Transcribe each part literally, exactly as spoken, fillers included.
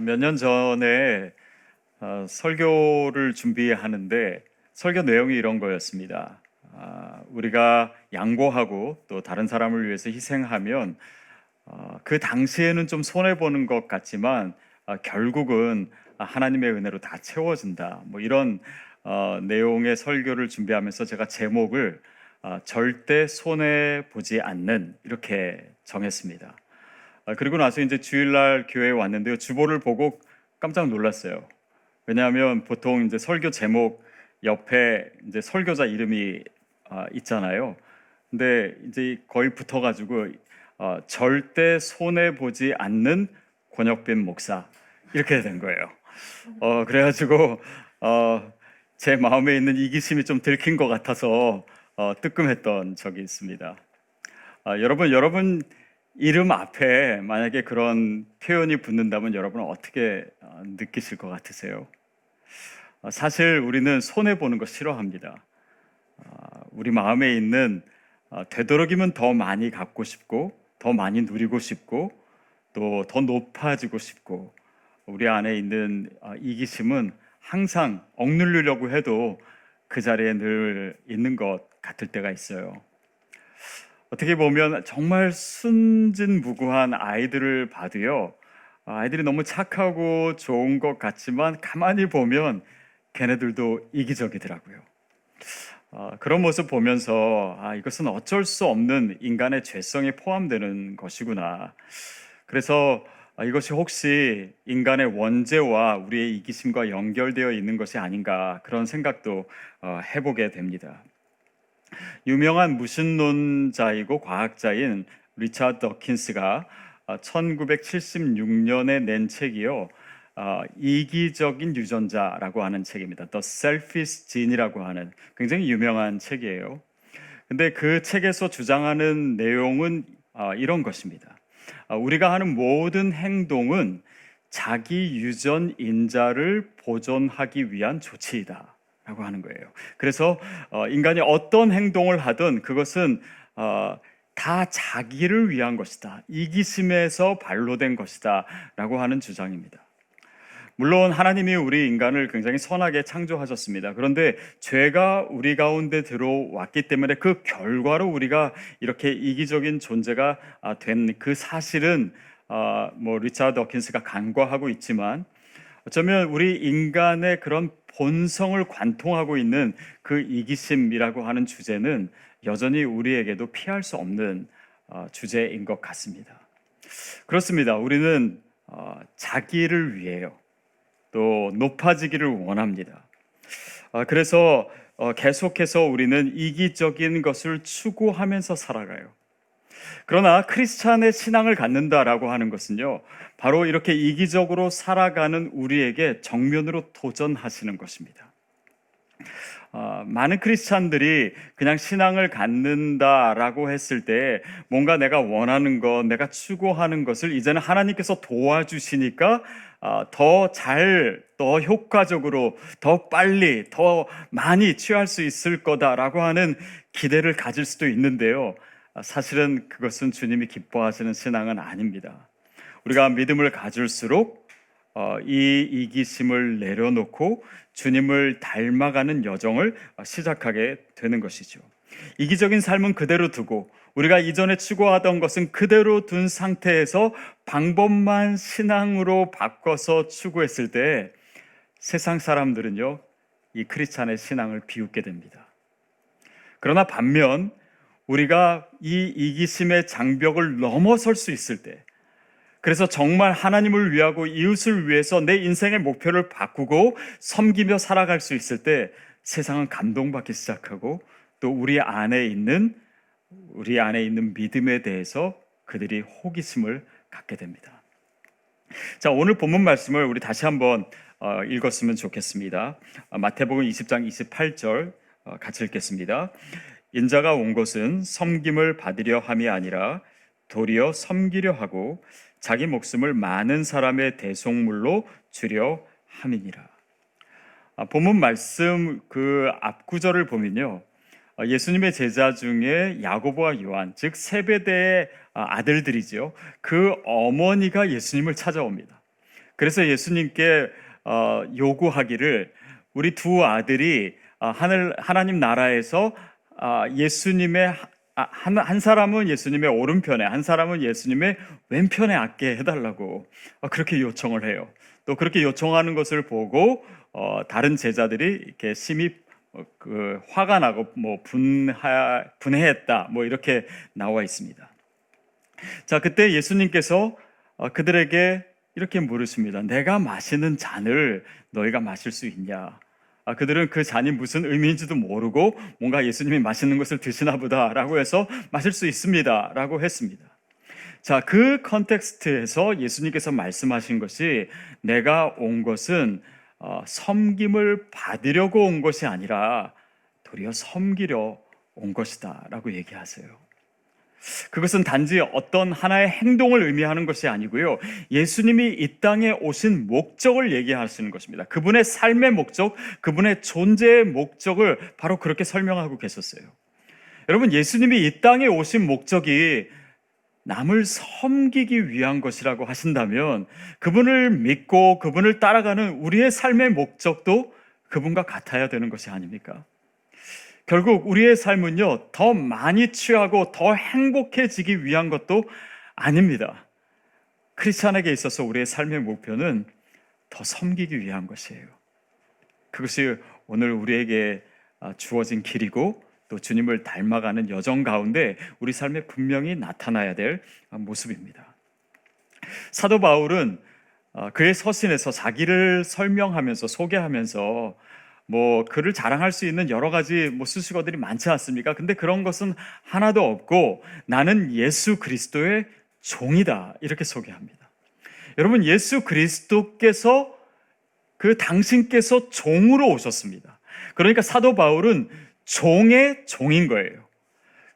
몇 년 전에 설교를 준비하는데 설교 내용이 이런 거였습니다. 우리가 양보하고 또 다른 사람을 위해서 희생하면 그 당시에는 좀 손해보는 것 같지만 결국은 하나님의 은혜로 다 채워진다. 뭐 이런 내용의 설교를 준비하면서 제가 제목을 절대 손해보지 않는 이렇게 정했습니다. 그리고 나서 이제 주일날 교회에 왔는데요. 주보를 보고 깜짝 놀랐어요. 왜냐하면 보통 이제 설교 제목 옆에 이제 설교자 이름이 어, 있잖아요. 근데 이제 거의 붙어가지고 어, 절대 손해보지 않는 권혁빈 목사 이렇게 된 거예요. 어, 그래가지고 어, 제 마음에 있는 이기심이 좀 들킨 것 같아서 어, 뜨끔했던 적이 있습니다. 어, 여러분, 여러분 이름 앞에 만약에 그런 표현이 붙는다면 여러분은 어떻게 느끼실 것 같으세요? 사실 우리는 손해보는 거 싫어합니다. 우리 마음에 있는 되도록이면 더 많이 갖고 싶고 더 많이 누리고 싶고 또 더 높아지고 싶고 우리 안에 있는 이기심은 항상 억누르려고 해도 그 자리에 늘 있는 것 같을 때가 있어요. 어떻게 보면 정말 순진무구한 아이들을 봐도요, 아이들이 너무 착하고 좋은 것 같지만 가만히 보면 걔네들도 이기적이더라고요. 아, 그런 모습 보면서 아, 이것은 어쩔 수 없는 인간의 죄성에 포함되는 것이구나. 그래서 아, 이것이 혹시 인간의 원죄와 우리의 이기심과 연결되어 있는 것이 아닌가 그런 생각도 어, 해보게 됩니다. 유명한 무신론자이고 과학자인 리차드 더킨스가 천구백칠십육 년에 낸 책이요, 어, 이기적인 유전자라고 하는 책입니다. The Selfish Gene이라고 하는 굉장히 유명한 책이에요. 근데 그 책에서 주장하는 내용은 어, 이런 것입니다. 어, 우리가 하는 모든 행동은 자기 유전 인자를 보존하기 위한 조치이다 라고 하는 거예요. 그래서 인간이 어떤 행동을 하든 그것은 다 자기를 위한 것이다, 이기심에서 발로된 것이다 라고 하는 주장입니다. 물론 하나님이 우리 인간을 굉장히 선하게 창조하셨습니다. 그런데 죄가 우리 가운데 들어왔기 때문에 그 결과로 우리가 이렇게 이기적인 존재가 된 그 사실은 뭐 리차드 더킨스가 간과하고 있지만 어쩌면 우리 인간의 그런 본성을 관통하고 있는 그 이기심이라고 하는 주제는 여전히 우리에게도 피할 수 없는 주제인 것 같습니다. 그렇습니다. 우리는 자기를 위해요, 또 높아지기를 원합니다. 그래서 계속해서 우리는 이기적인 것을 추구하면서 살아가요. 그러나 크리스찬의 신앙을 갖는다라고 하는 것은요, 바로 이렇게 이기적으로 살아가는 우리에게 정면으로 도전하시는 것입니다. 어, 많은 크리스찬들이 그냥 신앙을 갖는다라고 했을 때 뭔가 내가 원하는 것, 내가 추구하는 것을 이제는 하나님께서 도와주시니까 어, 더 잘, 더 효과적으로, 더 빨리, 더 많이 취할 수 있을 거다라고 하는 기대를 가질 수도 있는데요, 사실은 그것은 주님이 기뻐하시는 신앙은 아닙니다. 우리가 믿음을 가질수록 이 이기심을 내려놓고 주님을 닮아가는 여정을 시작하게 되는 것이죠. 이기적인 삶은 그대로 두고 우리가 이전에 추구하던 것은 그대로 둔 상태에서 방법만 신앙으로 바꿔서 추구했을 때 세상 사람들은요, 이 크리스찬의 신앙을 비웃게 됩니다. 그러나 반면 우리가 이 이기심의 장벽을 넘어설 수 있을 때, 그래서 정말 하나님을 위하고 이웃을 위해서 내 인생의 목표를 바꾸고 섬기며 살아갈 수 있을 때 세상은 감동받기 시작하고 또 우리 안에 있는 우리 안에 있는 믿음에 대해서 그들이 호기심을 갖게 됩니다. 자, 오늘 본문 말씀을 우리 다시 한번 읽었으면 좋겠습니다. 마태복음 이십 장 이십팔 절 같이 읽겠습니다. 인자가 온 것은 섬김을 받으려 함이 아니라 도리어 섬기려 하고 자기 목숨을 많은 사람의 대속물로 주려 함이니라. 아, 본문 말씀 그 앞구절을 보면요, 예수님의 제자 중에 야고보와 요한, 즉 세베대의 아들들이죠, 그 어머니가 예수님을 찾아옵니다. 그래서 예수님께 어, 요구하기를 우리 두 아들이 하늘 하나님 나라에서 예수님의 한, 한 사람은 예수님의 오른편에 한 사람은 예수님의 왼편에 앉게 해달라고 그렇게 요청을 해요. 또 그렇게 요청하는 것을 보고 어, 다른 제자들이 이렇게 심히 어, 그 화가 나고 뭐 분하, 분해했다 뭐 이렇게 나와 있습니다. 자, 그때 예수님께서 어, 그들에게 이렇게 물으십니다. 내가 마시는 잔을 너희가 마실 수 있냐? 아, 그들은 그 잔이 무슨 의미인지도 모르고 뭔가 예수님이 마시는 것을 드시나 보다라고 해서 마실 수 있습니다 라고 했습니다. 자, 그 컨텍스트에서 예수님께서 말씀하신 것이 내가 온 것은 어, 섬김을 받으려고 온 것이 아니라 도리어 섬기려 온 것이다 라고 얘기하세요. 그것은 단지 어떤 하나의 행동을 의미하는 것이 아니고요, 예수님이 이 땅에 오신 목적을 얘기하시는 것입니다. 그분의 삶의 목적, 그분의 존재의 목적을 바로 그렇게 설명하고 계셨어요. 여러분, 예수님이 이 땅에 오신 목적이 남을 섬기기 위한 것이라고 하신다면 그분을 믿고 그분을 따라가는 우리의 삶의 목적도 그분과 같아야 되는 것이 아닙니까? 결국 우리의 삶은요, 더 많이 취하고 더 행복해지기 위한 것도 아닙니다. 크리스찬에게 있어서 우리의 삶의 목표는 더 섬기기 위한 것이에요. 그것이 오늘 우리에게 주어진 길이고 또 주님을 닮아가는 여정 가운데 우리 삶에 분명히 나타나야 될 모습입니다. 사도 바울은 그의 서신에서 자기를 설명하면서 소개하면서 뭐 그를 자랑할 수 있는 여러 가지 뭐 수식어들이 많지 않습니까? 근데 그런 것은 하나도 없고 나는 예수 그리스도의 종이다 이렇게 소개합니다. 여러분, 예수 그리스도께서 그 당신께서 종으로 오셨습니다. 그러니까 사도 바울은 종의 종인 거예요.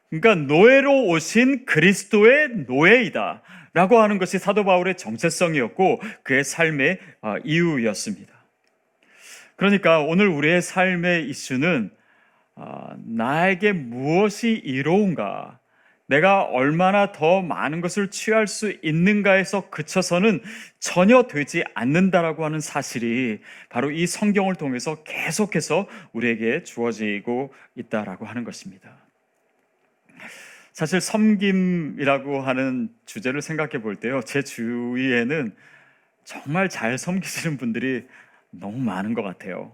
그러니까 노예로 오신 그리스도의 노예이다 라고 하는 것이 사도 바울의 정체성이었고 그의 삶의 이유였습니다. 그러니까 오늘 우리의 삶의 이슈는 어, 나에게 무엇이 이로운가, 내가 얼마나 더 많은 것을 취할 수 있는가에서 그쳐서는 전혀 되지 않는다라고 하는 사실이 바로 이 성경을 통해서 계속해서 우리에게 주어지고 있다라고 하는 것입니다. 사실 섬김이라고 하는 주제를 생각해 볼 때요, 제 주위에는 정말 잘 섬기시는 분들이 너무 많은 것 같아요.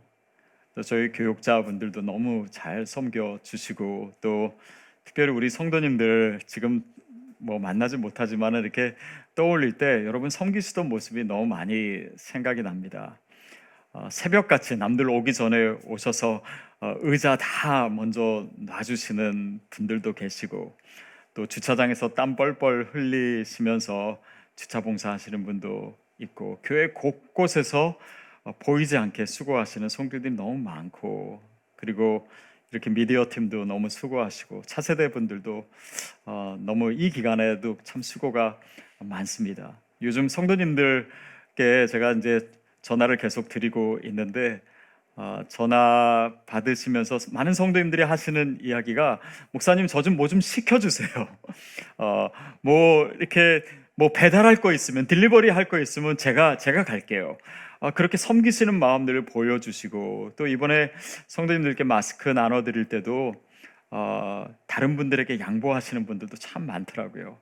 또 저희 교육자분들도 너무 잘 섬겨주시고 또 특별히 우리 성도님들 지금 뭐 만나지 못하지만 이렇게 떠올릴 때 여러분 섬기시던 모습이 너무 많이 생각이 납니다. 어, 새벽같이 남들 오기 전에 오셔서 어, 의자 다 먼저 놔주시는 분들도 계시고 또 주차장에서 땀 뻘뻘 흘리시면서 주차 봉사하시는 분도 있고 교회 곳곳에서 보이지 않게 수고하시는 성도들이 너무 많고 그리고 이렇게 미디어 팀도 너무 수고하시고 차세대 분들도 어, 너무 이 기간에도 참 수고가 많습니다. 요즘 성도님들께 제가 이제 전화를 계속 드리고 있는데 어, 전화 받으시면서 많은 성도님들이 하시는 이야기가 목사님 저 좀 뭐 좀 시켜주세요. 어, 뭐 이렇게 뭐 배달할 거 있으면 딜리버리 할 거 있으면 제가 제가 갈게요. 아, 그렇게 섬기시는 마음들을 보여주시고 또 이번에 성도님들께 마스크 나눠드릴 때도 어, 다른 분들에게 양보하시는 분들도 참 많더라고요.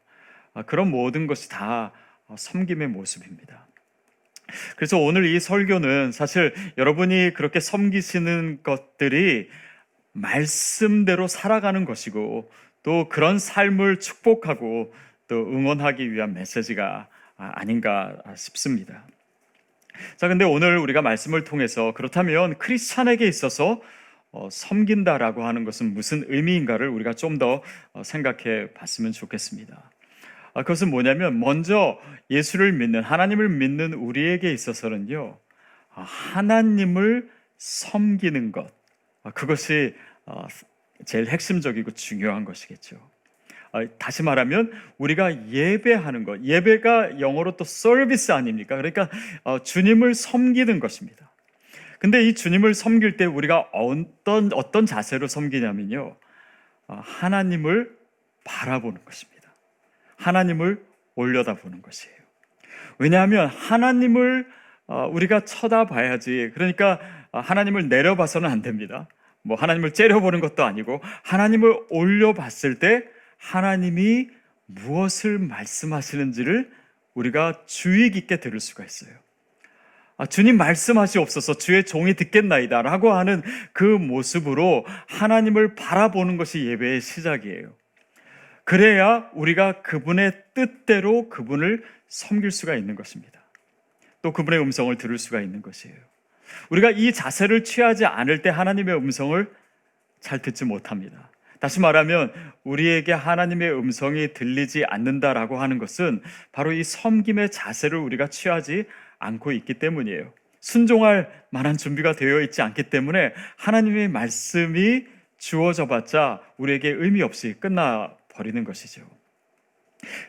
아, 그런 모든 것이 다 어, 섬김의 모습입니다. 그래서 오늘 이 설교는 사실 여러분이 그렇게 섬기시는 것들이 말씀대로 살아가는 것이고 또 그런 삶을 축복하고 또 응원하기 위한 메시지가 아닌가 싶습니다. 자, 근데 오늘 우리가 말씀을 통해서 그렇다면 크리스찬에게 있어서 어, 섬긴다라고 하는 것은 무슨 의미인가를 우리가 좀 더 어, 생각해 봤으면 좋겠습니다. 아, 그것은 뭐냐면 먼저 예수를 믿는, 하나님을 믿는 우리에게 있어서는요, 아, 하나님을 섬기는 것, 아, 그것이 아, 제일 핵심적이고 중요한 것이겠죠. 다시 말하면 우리가 예배하는 것, 예배가 영어로 또 서비스 아닙니까? 그러니까 주님을 섬기는 것입니다. 근데 이 주님을 섬길 때 우리가 어떤, 어떤 자세로 섬기냐면요, 하나님을 바라보는 것입니다. 하나님을 올려다보는 것이에요. 왜냐하면 하나님을 우리가 쳐다봐야지. 그러니까 하나님을 내려봐서는 안 됩니다. 뭐 하나님을 째려보는 것도 아니고 하나님을 올려봤을 때 하나님이 무엇을 말씀하시는지를 우리가 주의 깊게 들을 수가 있어요. 아, 주님 말씀하시옵소서 주의 종이 듣겠나이다 라고 하는 그 모습으로 하나님을 바라보는 것이 예배의 시작이에요. 그래야 우리가 그분의 뜻대로 그분을 섬길 수가 있는 것입니다. 또 그분의 음성을 들을 수가 있는 것이에요. 우리가 이 자세를 취하지 않을 때 하나님의 음성을 잘 듣지 못합니다. 다시 말하면 우리에게 하나님의 음성이 들리지 않는다라고 하는 것은 바로 이 섬김의 자세를 우리가 취하지 않고 있기 때문이에요. 순종할 만한 준비가 되어 있지 않기 때문에 하나님의 말씀이 주어져 봤자 우리에게 의미 없이 끝나버리는 것이죠.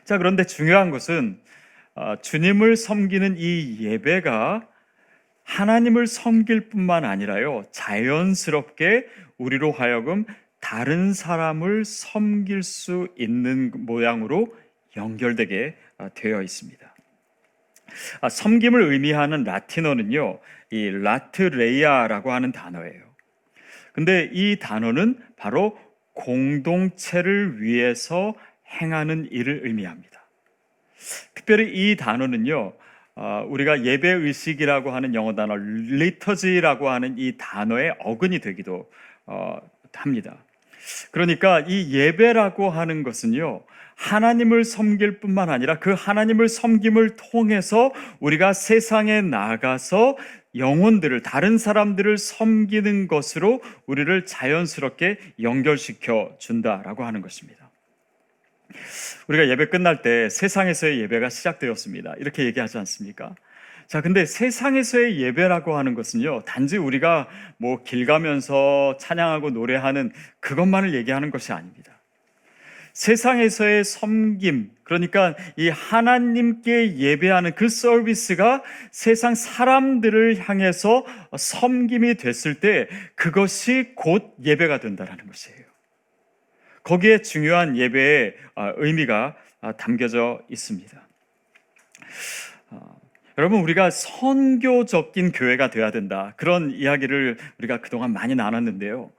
자, 그런데 중요한 것은 주님을 섬기는 이 예배가 하나님을 섬길 뿐만 아니라요, 자연스럽게 우리로 하여금 다른 사람을 섬길 수 있는 모양으로 연결되게 되어 있습니다. 아, 섬김을 의미하는 라틴어는요, 이 라트레이아라고 하는 단어예요. 근데 이 단어는 바로 공동체를 위해서 행하는 일을 의미합니다. 특별히 이 단어는요, 어, 우리가 예배의식이라고 하는 영어 단어 리터지라고 하는 이 단어의 어근이 되기도 어, 합니다. 그러니까 이 예배라고 하는 것은요, 하나님을 섬길 뿐만 아니라 그 하나님을 섬김을 통해서 우리가 세상에 나가서 영혼들을, 다른 사람들을 섬기는 것으로 우리를 자연스럽게 연결시켜 준다라고 하는 것입니다. 우리가 예배 끝날 때 세상에서의 예배가 시작되었습니다, 이렇게 얘기하지 않습니까? 자, 근데 세상에서의 예배라고 하는 것은요, 단지 우리가 뭐 길 가면서 찬양하고 노래하는 그것만을 얘기하는 것이 아닙니다. 세상에서의 섬김, 그러니까 이 하나님께 예배하는 그 서비스가 세상 사람들을 향해서 섬김이 됐을 때 그것이 곧 예배가 된다라는 것이에요. 거기에 중요한 예배의 의미가 담겨져 있습니다. 여러분, 우리가 선교적인 교회가 되어야 된다, 그런 이야기를 우리가 그동안 많이 나눴는데요,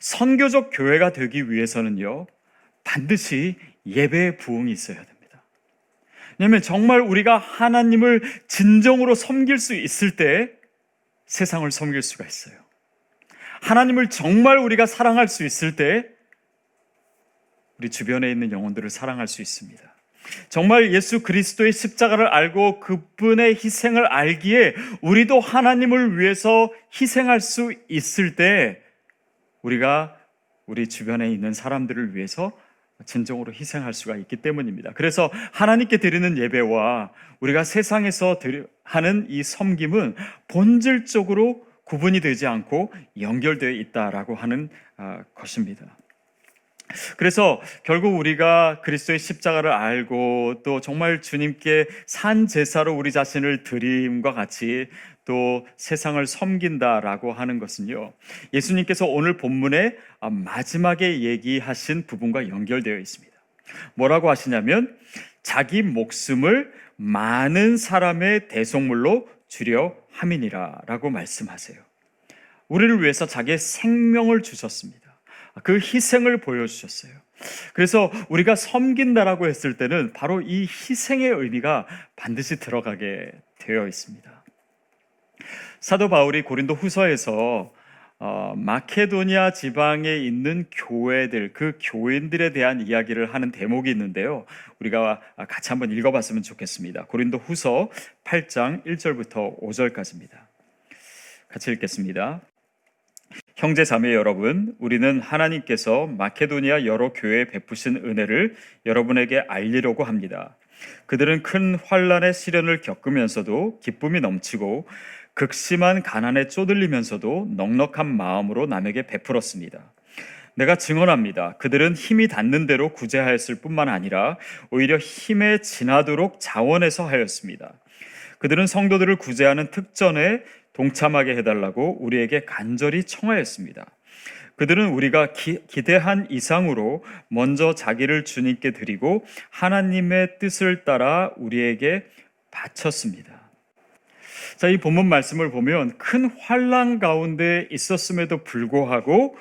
선교적 교회가 되기 위해서는요 반드시 예배의 부흥이 있어야 됩니다. 왜냐하면 정말 우리가 하나님을 진정으로 섬길 수 있을 때 세상을 섬길 수가 있어요. 하나님을 정말 우리가 사랑할 수 있을 때 우리 주변에 있는 영혼들을 사랑할 수 있습니다. 정말 예수 그리스도의 십자가를 알고 그분의 희생을 알기에 우리도 하나님을 위해서 희생할 수 있을 때 우리가 우리 주변에 있는 사람들을 위해서 진정으로 희생할 수가 있기 때문입니다. 그래서 하나님께 드리는 예배와 우리가 세상에서 하는 이 섬김은 본질적으로 구분이 되지 않고 연결되어 있다라고 하는 것입니다. 그래서 결국 우리가 그리스도의 십자가를 알고 또 정말 주님께 산 제사로 우리 자신을 드림과 같이 또 세상을 섬긴다라고 하는 것은요, 예수님께서 오늘 본문에 마지막에 얘기하신 부분과 연결되어 있습니다. 뭐라고 하시냐면 자기 목숨을 많은 사람의 대속물로 주려 함이니라 라고 말씀하세요. 우리를 위해서 자기의 생명을 주셨습니다. 그 희생을 보여주셨어요. 그래서 우리가 섬긴다라고 했을 때는 바로 이 희생의 의미가 반드시 들어가게 되어 있습니다. 사도 바울이 고린도 후서에서 어, 마케도니아 지방에 있는 교회들, 그 교인들에 대한 이야기를 하는 대목이 있는데요, 우리가 같이 한번 읽어봤으면 좋겠습니다. 고린도 후서 팔 장 일 절부터 오 절까지입니다. 같이 읽겠습니다. 형제 자매 여러분, 우리는 하나님께서 마케도니아 여러 교회에 베푸신 은혜를 여러분에게 알리려고 합니다. 그들은 큰 환난의 시련을 겪으면서도 기쁨이 넘치고 극심한 가난에 쪼들리면서도 넉넉한 마음으로 남에게 베풀었습니다. 내가 증언합니다. 그들은 힘이 닿는 대로 구제하였을 뿐만 아니라 오히려 힘에 지나도록 자원해서 하였습니다. 그들은 성도들을 구제하는 특전에 동참하게 해달라고 우리에게 간절히 청하였습니다. 그들은 우리가 기, 기대한 이상으로 먼저 자기를 주님께 드리고 하나님의 뜻을 따라 우리에게 바쳤습니다. 자, 이 본문 말씀을 보면 큰 환난 가운데 있었음에도 불구하고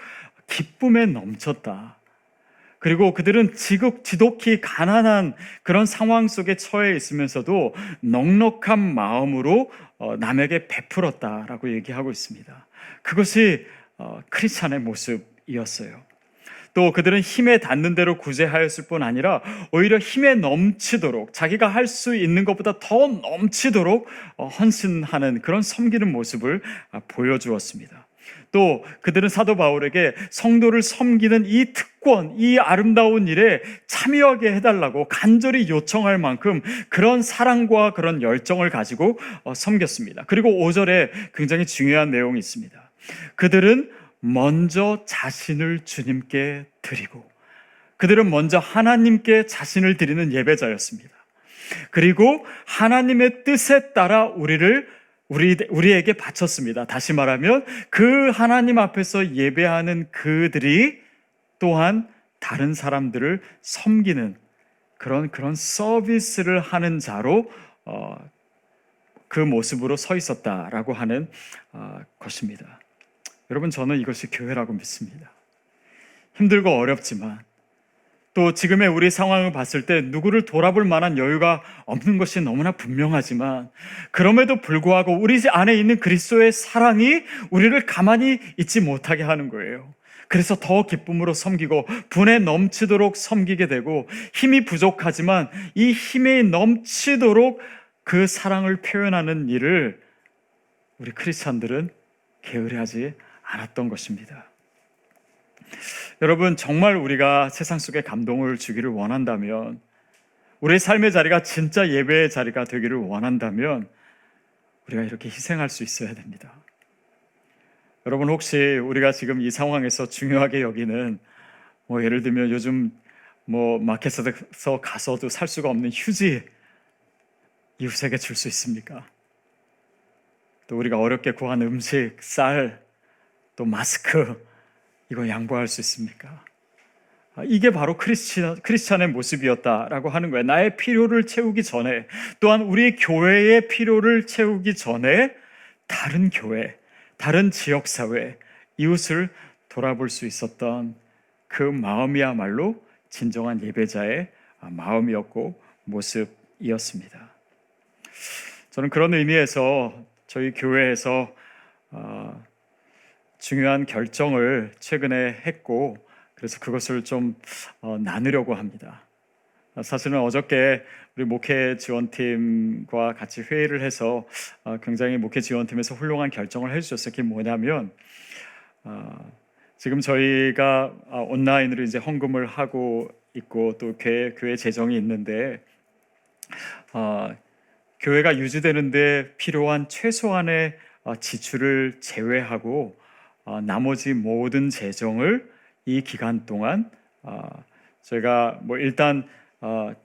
기쁨에 넘쳤다. 그리고 그들은 지극 지독히 가난한 그런 상황 속에 처해 있으면서도 넉넉한 마음으로 남에게 베풀었다라고 얘기하고 있습니다. 그것이 크리스찬의 모습이었어요. 또 그들은 힘에 닿는 대로 구제하였을 뿐 아니라 오히려 힘에 넘치도록, 자기가 할 수 있는 것보다 더 넘치도록 헌신하는 그런 섬기는 모습을 보여주었습니다. 또 그들은 사도 바울에게 성도를 섬기는 이 특권, 이 아름다운 일에 참여하게 해달라고 간절히 요청할 만큼 그런 사랑과 그런 열정을 가지고 섬겼습니다. 그리고 오 절에 굉장히 중요한 내용이 있습니다. 그들은 먼저 자신을 주님께 드리고, 그들은 먼저 하나님께 자신을 드리는 예배자였습니다. 그리고 하나님의 뜻에 따라 우리를 우리, 우리에게 바쳤습니다. 다시 말하면 그 하나님 앞에서 예배하는 그들이 또한 다른 사람들을 섬기는 그런 그런 서비스를 하는 자로 어, 그 모습으로 서 있었다라고 하는 어, 것입니다. 여러분, 저는 이것이 교회라고 믿습니다. 힘들고 어렵지만 또 지금의 우리 상황을 봤을 때 누구를 돌아볼 만한 여유가 없는 것이 너무나 분명하지만, 그럼에도 불구하고 우리 안에 있는 그리스도의 사랑이 우리를 가만히 있지 못하게 하는 거예요. 그래서 더 기쁨으로 섬기고 분에 넘치도록 섬기게 되고, 힘이 부족하지만 이 힘이 넘치도록 그 사랑을 표현하는 일을 우리 크리스찬들은 게으르하지 알았던 것입니다. 여러분, 정말 우리가 세상 속에 감동을 주기를 원한다면, 우리의 삶의 자리가 진짜 예배의 자리가 되기를 원한다면 우리가 이렇게 희생할 수 있어야 됩니다. 여러분, 혹시 우리가 지금 이 상황에서 중요하게 여기는, 뭐 예를 들면 요즘 뭐 마켓에서 가서도 살 수가 없는 휴지 이웃에게 줄 수 있습니까? 또 우리가 어렵게 구한 음식, 쌀, 또 마스크, 이거 양보할 수 있습니까? 이게 바로 크리스찬, 크리스찬의 모습이었다라고 하는 거예요. 나의 필요를 채우기 전에, 또한 우리 교회의 필요를 채우기 전에 다른 교회, 다른 지역사회, 이웃을 돌아볼 수 있었던 그 마음이야말로 진정한 예배자의 마음이었고 모습이었습니다. 저는 그런 의미에서 저희 교회에서 어, 중요한 결정을 최근에 했고, 그래서 그것을 좀 어, 나누려고 합니다. 사실은 어저께 우리 목회 지원팀과 같이 회의를 해서 어, 굉장히 목회 지원팀에서 훌륭한 결정을 해주셨어요. 그게 뭐냐면 어, 지금 저희가 온라인으로 이제 헌금을 하고 있고, 또 교회, 교회 재정이 있는데 어, 교회가 유지되는 데 필요한 최소한의 어, 지출을 제외하고 어, 나머지 모든 재정을 이 기간 동안 어, 저희가 뭐 일단 어,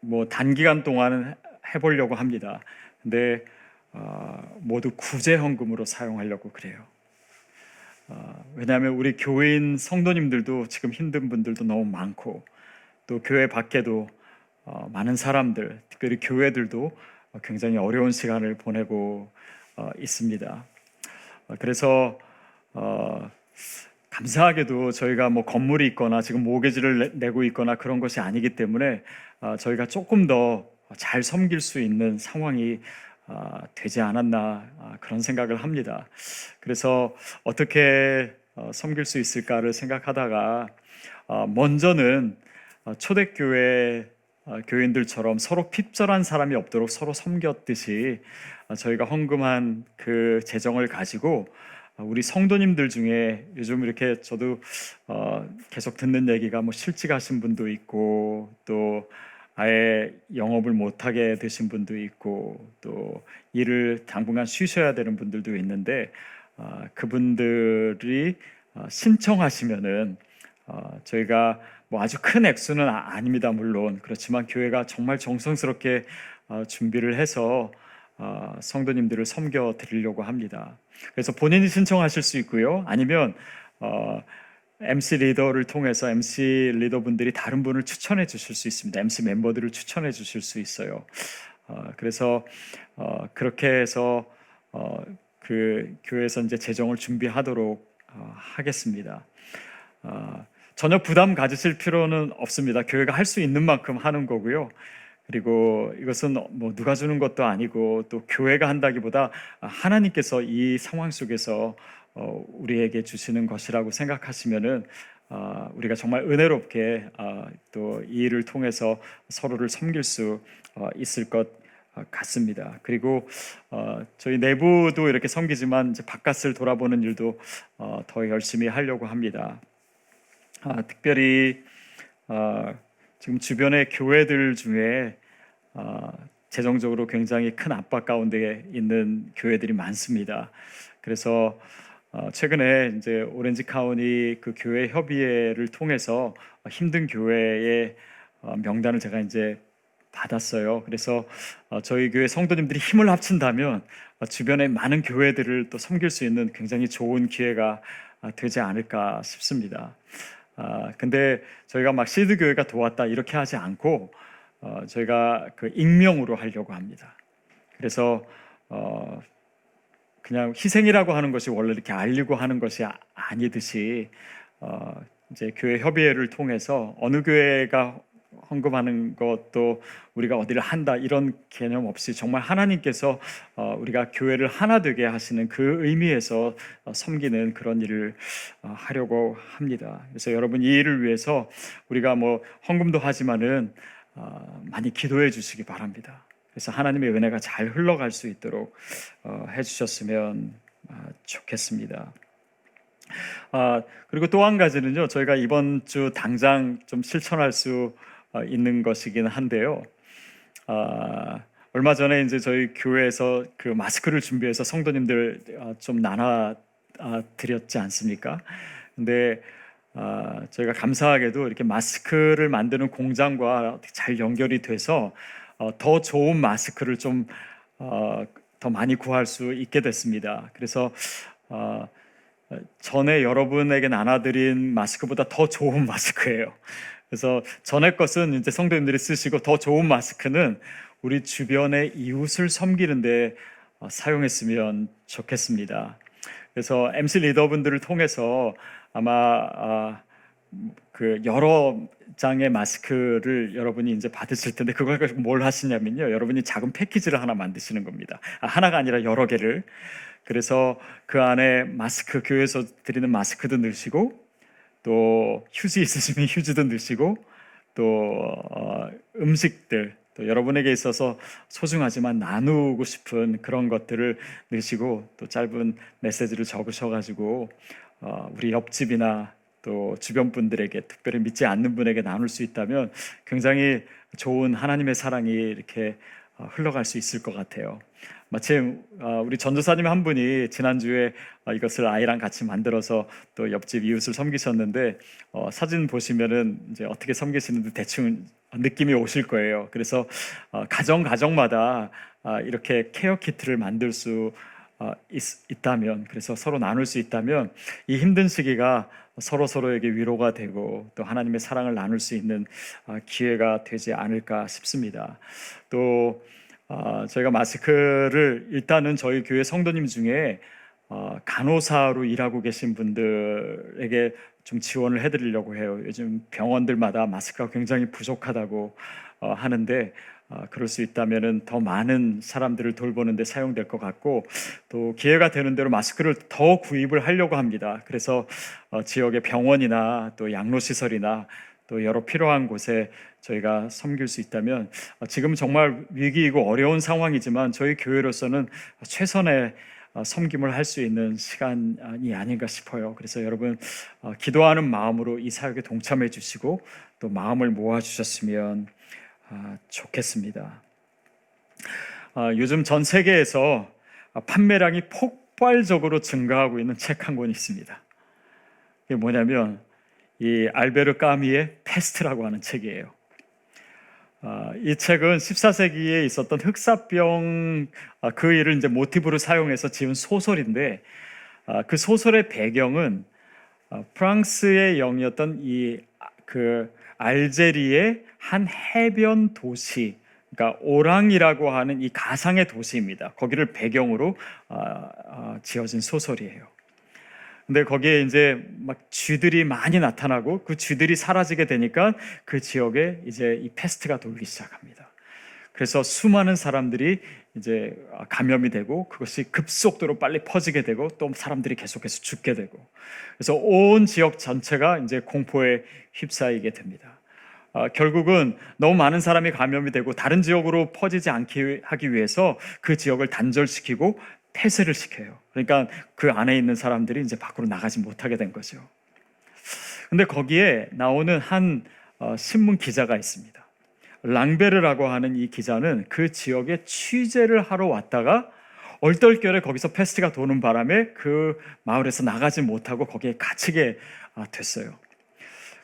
뭐 단기간 동안은 해보려고 합니다. 근데 어, 모두 구제헌금으로 사용하려고 그래요. 어, 왜냐하면 우리 교인 성도님들도 지금 힘든 분들도 너무 많고, 또 교회 밖에도 어, 많은 사람들, 특별히 교회들도 굉장히 어려운 시간을 보내고 어, 있습니다. 어, 그래서 어, 감사하게도 저희가 뭐 건물이 있거나 지금 모기지를 내고 있거나 그런 것이 아니기 때문에 어, 저희가 조금 더 잘 섬길 수 있는 상황이 어, 되지 않았나 어, 그런 생각을 합니다. 그래서 어떻게 어, 섬길 수 있을까를 생각하다가 어, 먼저는 어, 초대교회 어, 교인들처럼 서로 핍절한 사람이 없도록 서로 섬겼듯이 어, 저희가 헌금한 그 재정을 가지고 우리 성도님들 중에, 요즘 이렇게 저도 어, 계속 듣는 얘기가 뭐 실직하신 분도 있고, 또 아예 영업을 못하게 되신 분도 있고, 또 일을 당분간 쉬셔야 되는 분들도 있는데 어, 그분들이 어, 신청하시면은 어, 저희가 뭐 아주 큰 액수는 아, 아닙니다 물론. 그렇지만 교회가 정말 정성스럽게 어, 준비를 해서 어, 성도님들을 섬겨 드리려고 합니다. 그래서 본인이 신청하실 수 있고요, 아니면 어, 엠씨 리더를 통해서 엠씨 리더분들이 다른 분을 추천해 주실 수 있습니다. 엠씨 멤버들을 추천해 주실 수 있어요. 어, 그래서 어, 그렇게 해서 어, 그 교회에서 이제 재정을 준비하도록 어, 하겠습니다. 어, 전혀 부담 가지실 필요는 없습니다. 교회가 할 수 있는 만큼 하는 거고요. 그리고 이것은 뭐 누가 주는 것도 아니고 또 교회가 한다기보다 하나님께서 이 상황 속에서 어, 우리에게 주시는 것이라고 생각하시면은 어, 우리가 정말 은혜롭게 어, 또 이 일을 통해서 서로를 섬길 수 어, 있을 것 같습니다. 그리고 어, 저희 내부도 이렇게 섬기지만 이제 바깥을 돌아보는 일도 어, 더 열심히 하려고 합니다. 아, 특별히 어, 지금 주변의 교회들 중에 어, 재정적으로 굉장히 큰 압박 가운데 있는 교회들이 많습니다. 그래서 어, 최근에 이제 오렌지 카운티 그 교회 협의회를 통해서 힘든 교회의 어, 명단을 제가 이제 받았어요. 그래서 어, 저희 교회 성도님들이 힘을 합친다면 어, 주변의 많은 교회들을 또 섬길 수 있는 굉장히 좋은 기회가 어, 되지 않을까 싶습니다. 아, 근데 저희가 막 씨드교회가 도왔다 이렇게 하지 않고 어, 저희가 그 익명으로 하려고 합니다. 그래서 어, 그냥 희생이라고 하는 것이 원래 이렇게 알리고 하는 것이 아니듯이 어, 이제 교회 협의회를 통해서 어느 교회가 헌금하는 것도 우리가 어디를 한다 이런 개념 없이 정말 하나님께서 어, 우리가 교회를 하나 되게 하시는 그 의미에서 어, 섬기는 그런 일을 어, 하려고 합니다. 그래서 여러분 이 일을 위해서 우리가 뭐 헌금도 하지만은 어, 많이 기도해 주시기 바랍니다. 그래서 하나님의 은혜가 잘 흘러갈 수 있도록 어, 해주셨으면 어, 좋겠습니다. 아, 그리고 또 한 가지는요, 저희가 이번 주 당장 좀 실천할 수 있는 것이긴 한데요. 아, 얼마 전에 이제 저희 교회에서 그 마스크를 준비해서 성도님들 좀 나눠 드렸지 않습니까? 근데 아, 저희가 감사하게도 이렇게 마스크를 만드는 공장과 잘 연결이 돼서 어, 더 좋은 마스크를 좀 어, 더 많이 구할 수 있게 됐습니다. 그래서 어, 전에 여러분에게 나눠드린 마스크보다 더 좋은 마스크예요. 그래서 전에 것은 이제 성도님들이 쓰시고 더 좋은 마스크는 우리 주변의 이웃을 섬기는데 사용했으면 좋겠습니다. 그래서 엠씨 리더분들을 통해서 아마 그 여러 장의 마스크를 여러분이 이제 받으실 텐데 그걸 가지고 뭘 하시냐면요, 여러분이 작은 패키지를 하나 만드시는 겁니다. 아, 하나가 아니라 여러 개를. 그래서 그 안에 마스크, 교회에서 드리는 마스크도 넣으시고 또 휴지 있으시면 휴지도 넣으시고 또 어, 음식들, 또 여러분에게 있어서 소중하지만 나누고 싶은 그런 것들을 넣으시고 또 짧은 메시지를 적으셔가지고 어, 우리 옆집이나 또 주변 분들에게, 특별히 믿지 않는 분에게 나눌 수 있다면 굉장히 좋은 하나님의 사랑이 이렇게 흘러갈 수 있을 것 같아요. 마침 우리 전도사님 한 분이 지난주에 이것을 아이랑 같이 만들어서 또 옆집 이웃을 섬기셨는데 어, 사진 보시면은 이제 어떻게 섬기시는지 대충 느낌이 오실 거예요. 그래서 어, 가정 가정마다 어, 이렇게 케어 키트를 만들 수 어, 있, 있다면, 그래서 서로 나눌 수 있다면 이 힘든 시기가 서로 서로에게 위로가 되고 또 하나님의 사랑을 나눌 수 있는 어, 기회가 되지 않을까 싶습니다. 또 어, 저희가 마스크를 일단은 저희 교회 성도님 중에 어, 간호사로 일하고 계신 분들에게 좀 지원을 해드리려고 해요. 요즘 병원들마다 마스크가 굉장히 부족하다고 어, 하는데 어, 그럴 수 있다면은 더 많은 사람들을 돌보는 데 사용될 것 같고, 또 기회가 되는 대로 마스크를 더 구입을 하려고 합니다. 그래서 어, 지역의 병원이나 또 양로시설이나 또 여러 필요한 곳에 저희가 섬길 수 있다면, 지금 정말 위기이고 어려운 상황이지만 저희 교회로서는 최선의 섬김을 할 수 있는 시간이 아닌가 싶어요. 그래서 여러분 기도하는 마음으로 이 사역에 동참해 주시고 또 마음을 모아 주셨으면 좋겠습니다. 요즘 전 세계에서 판매량이 폭발적으로 증가하고 있는 책 한 권이 있습니다. 이게 뭐냐면 이 알베르 까미의 패스트라고 하는 책이에요. 어, 이 책은 십사 세기에 있었던 흑사병 어, 그 일을 이제 모티브로 사용해서 지은 소설인데, 어, 그 소설의 배경은 어, 프랑스의 영이었던 이 그 알제리의 한 해변 도시, 그러니까 오랑이라고 하는 이 가상의 도시입니다. 거기를 배경으로 지어진 소설이에요. 근데 거기에 이제 막 쥐들이 많이 나타나고 그 쥐들이 사라지게 되니까 그 지역에 이제 이 패스트가 돌기 시작합니다. 그래서 수많은 사람들이 이제 감염이 되고 그것이 급속도로 빨리 퍼지게 되고 또 사람들이 계속해서 죽게 되고 그래서 온 지역 전체가 이제 공포에 휩싸이게 됩니다. 아, 결국은 너무 많은 사람이 감염이 되고 다른 지역으로 퍼지지 않게 하기 위해서 그 지역을 단절시키고 폐쇄를 시켜요. 그러니까 그 안에 있는 사람들이 이제 밖으로 나가지 못하게 된 거죠. 근데 거기에 나오는 한 어, 신문 기자가 있습니다. 랑베르라고 하는 이 기자는 그 지역에 취재를 하러 왔다가 얼떨결에 거기서 패스트가 도는 바람에 그 마을에서 나가지 못하고 거기에 갇히게 됐어요.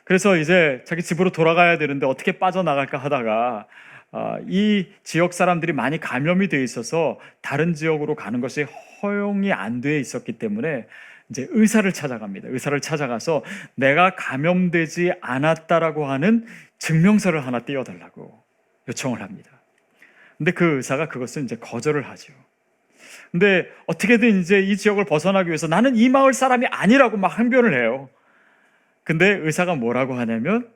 그래서 이제 자기 집으로 돌아가야 되는데 어떻게 빠져나갈까 하다가 이 지역 사람들이 많이 감염이 돼 있어서 다른 지역으로 가는 것이 허용이 안 돼 있었기 때문에 이제 의사를 찾아갑니다. 의사를 찾아가서 내가 감염되지 않았다라고 하는 증명서를 하나 띄워달라고 요청을 합니다. 근데 그 의사가 그것을 이제 거절을 하죠. 근데 어떻게든 이제 이 지역을 벗어나기 위해서 나는 이 마을 사람이 아니라고 막 항변을 해요. 근데 의사가 뭐라고 하냐면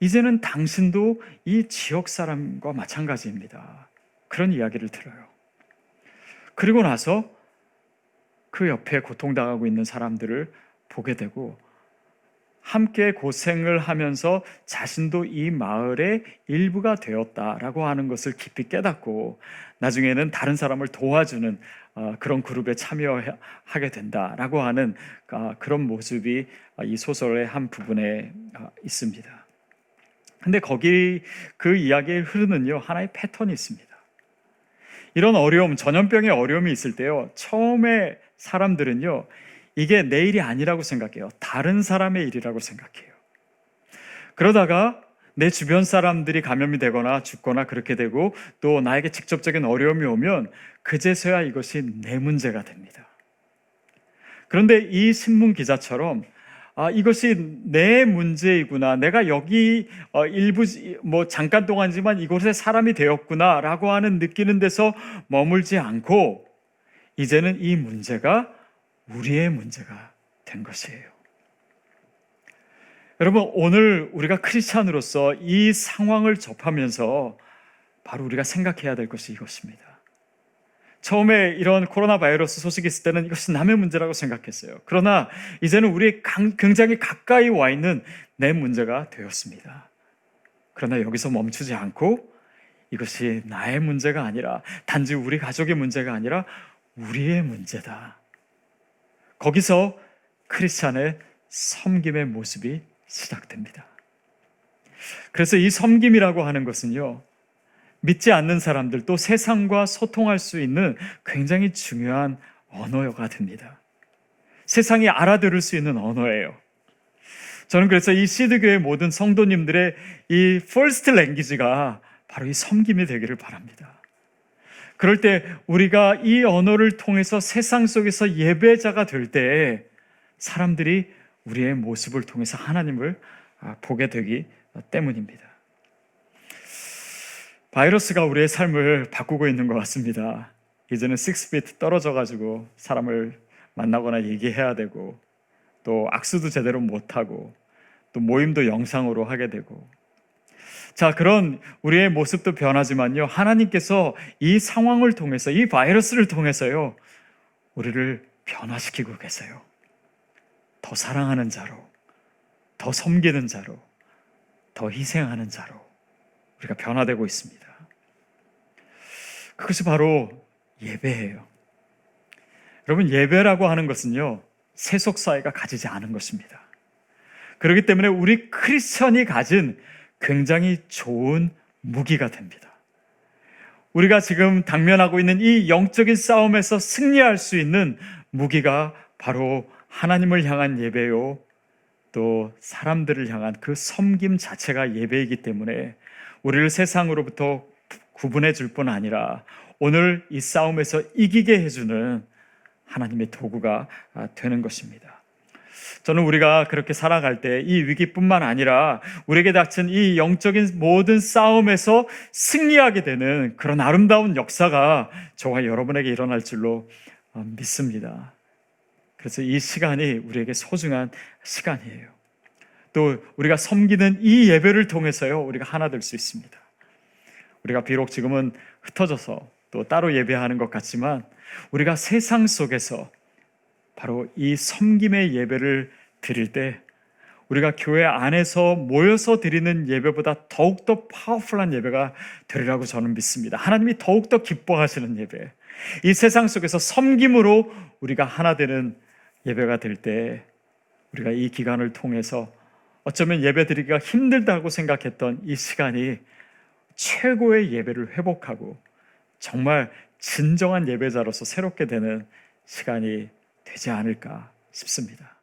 이제는 당신도 이 지역 사람과 마찬가지입니다. 그런 이야기를 들어요. 그리고 나서 그 옆에 고통당하고 있는 사람들을 보게 되고 함께 고생을 하면서 자신도 이 마을의 일부가 되었다라고 하는 것을 깊이 깨닫고 나중에는 다른 사람을 도와주는 그런 그룹에 참여하게 된다라고 하는 그런 모습이 이 소설의 한 부분에 있습니다. 근데 거기 그 이야기의 흐름은요 하나의 패턴이 있습니다. 이런 어려움, 전염병의 어려움이 있을 때요 처음에 사람들은요 이게 내 일이 아니라고 생각해요. 다른 사람의 일이라고 생각해요. 그러다가 내 주변 사람들이 감염이 되거나 죽거나 그렇게 되고 또 나에게 직접적인 어려움이 오면 그제서야 이것이 내 문제가 됩니다. 그런데 이 신문 기자처럼 아, 이것이 내 문제이구나. 내가 여기 어, 일부 뭐 잠깐 동안이지만 이곳에 사람이 되었구나라고 하는 느끼는 데서 머물지 않고 이제는 이 문제가 우리의 문제가 된 것이에요. 여러분, 오늘 우리가 크리스찬으로서 이 상황을 접하면서 바로 우리가 생각해야 될 것이 이것입니다. 처음에 이런 코로나 바이러스 소식이 있을 때는 이것이 남의 문제라고 생각했어요. 그러나 이제는 우리 굉장히 가까이 와 있는 내 문제가 되었습니다. 그러나 여기서 멈추지 않고 이것이 나의 문제가 아니라 단지 우리 가족의 문제가 아니라 우리의 문제다. 거기서 크리스찬의 섬김의 모습이 시작됩니다. 그래서 이 섬김이라고 하는 것은요 믿지 않는 사람들 또 세상과 소통할 수 있는 굉장히 중요한 언어가 됩니다. 세상이 알아들을 수 있는 언어예요. 저는 그래서 이 씨드교회 모든 성도님들의 이 퍼스트 랭귀지가 바로 이 섬김이 되기를 바랍니다. 그럴 때 우리가 이 언어를 통해서 세상 속에서 예배자가 될 때 사람들이 우리의 모습을 통해서 하나님을 보게 되기 때문입니다. 바이러스가 우리의 삶을 바꾸고 있는 것 같습니다. 이제는 식스 피트 떨어져가지고 사람을 만나거나 얘기해야 되고 또 악수도 제대로 못하고 또 모임도 영상으로 하게 되고 자, 그런 우리의 모습도 변하지만요. 하나님께서 이 상황을 통해서, 이 바이러스를 통해서요. 우리를 변화시키고 계세요. 더 사랑하는 자로, 더 섬기는 자로, 더 희생하는 자로 우리가 변화되고 있습니다. 그것이 바로 예배예요. 여러분, 예배라고 하는 것은요. 세속사회가 가지지 않은 것입니다. 그렇기 때문에 우리 크리스천이 가진 굉장히 좋은 무기가 됩니다. 우리가 지금 당면하고 있는 이 영적인 싸움에서 승리할 수 있는 무기가 바로 하나님을 향한 예배요. 또 사람들을 향한 그 섬김 자체가 예배이기 때문에 우리를 세상으로부터 구분해 줄 뿐 아니라 오늘 이 싸움에서 이기게 해주는 하나님의 도구가 되는 것입니다. 저는 우리가 그렇게 살아갈 때 이 위기뿐만 아니라 우리에게 닥친 이 영적인 모든 싸움에서 승리하게 되는 그런 아름다운 역사가 저와 여러분에게 일어날 줄로 믿습니다. 그래서 이 시간이 우리에게 소중한 시간이에요. 또 우리가 섬기는 이 예배를 통해서요, 우리가 하나 될 수 있습니다. 우리가 비록 지금은 흩어져서 또 따로 예배하는 것 같지만 우리가 세상 속에서 바로 이 섬김의 예배를 드릴 때 우리가 교회 안에서 모여서 드리는 예배보다 더욱더 파워풀한 예배가 되리라고 저는 믿습니다. 하나님이 더욱더 기뻐하시는 예배, 이 세상 속에서 섬김으로 우리가 하나 되는 예배가 될 때 우리가 이 기간을 통해서 어쩌면 예배 드리기가 힘들다고 생각했던 이 시간이 최고의 예배를 회복하고 정말 진정한 예배자로서 새롭게 되는 시간이 되지 않을까 싶습니다.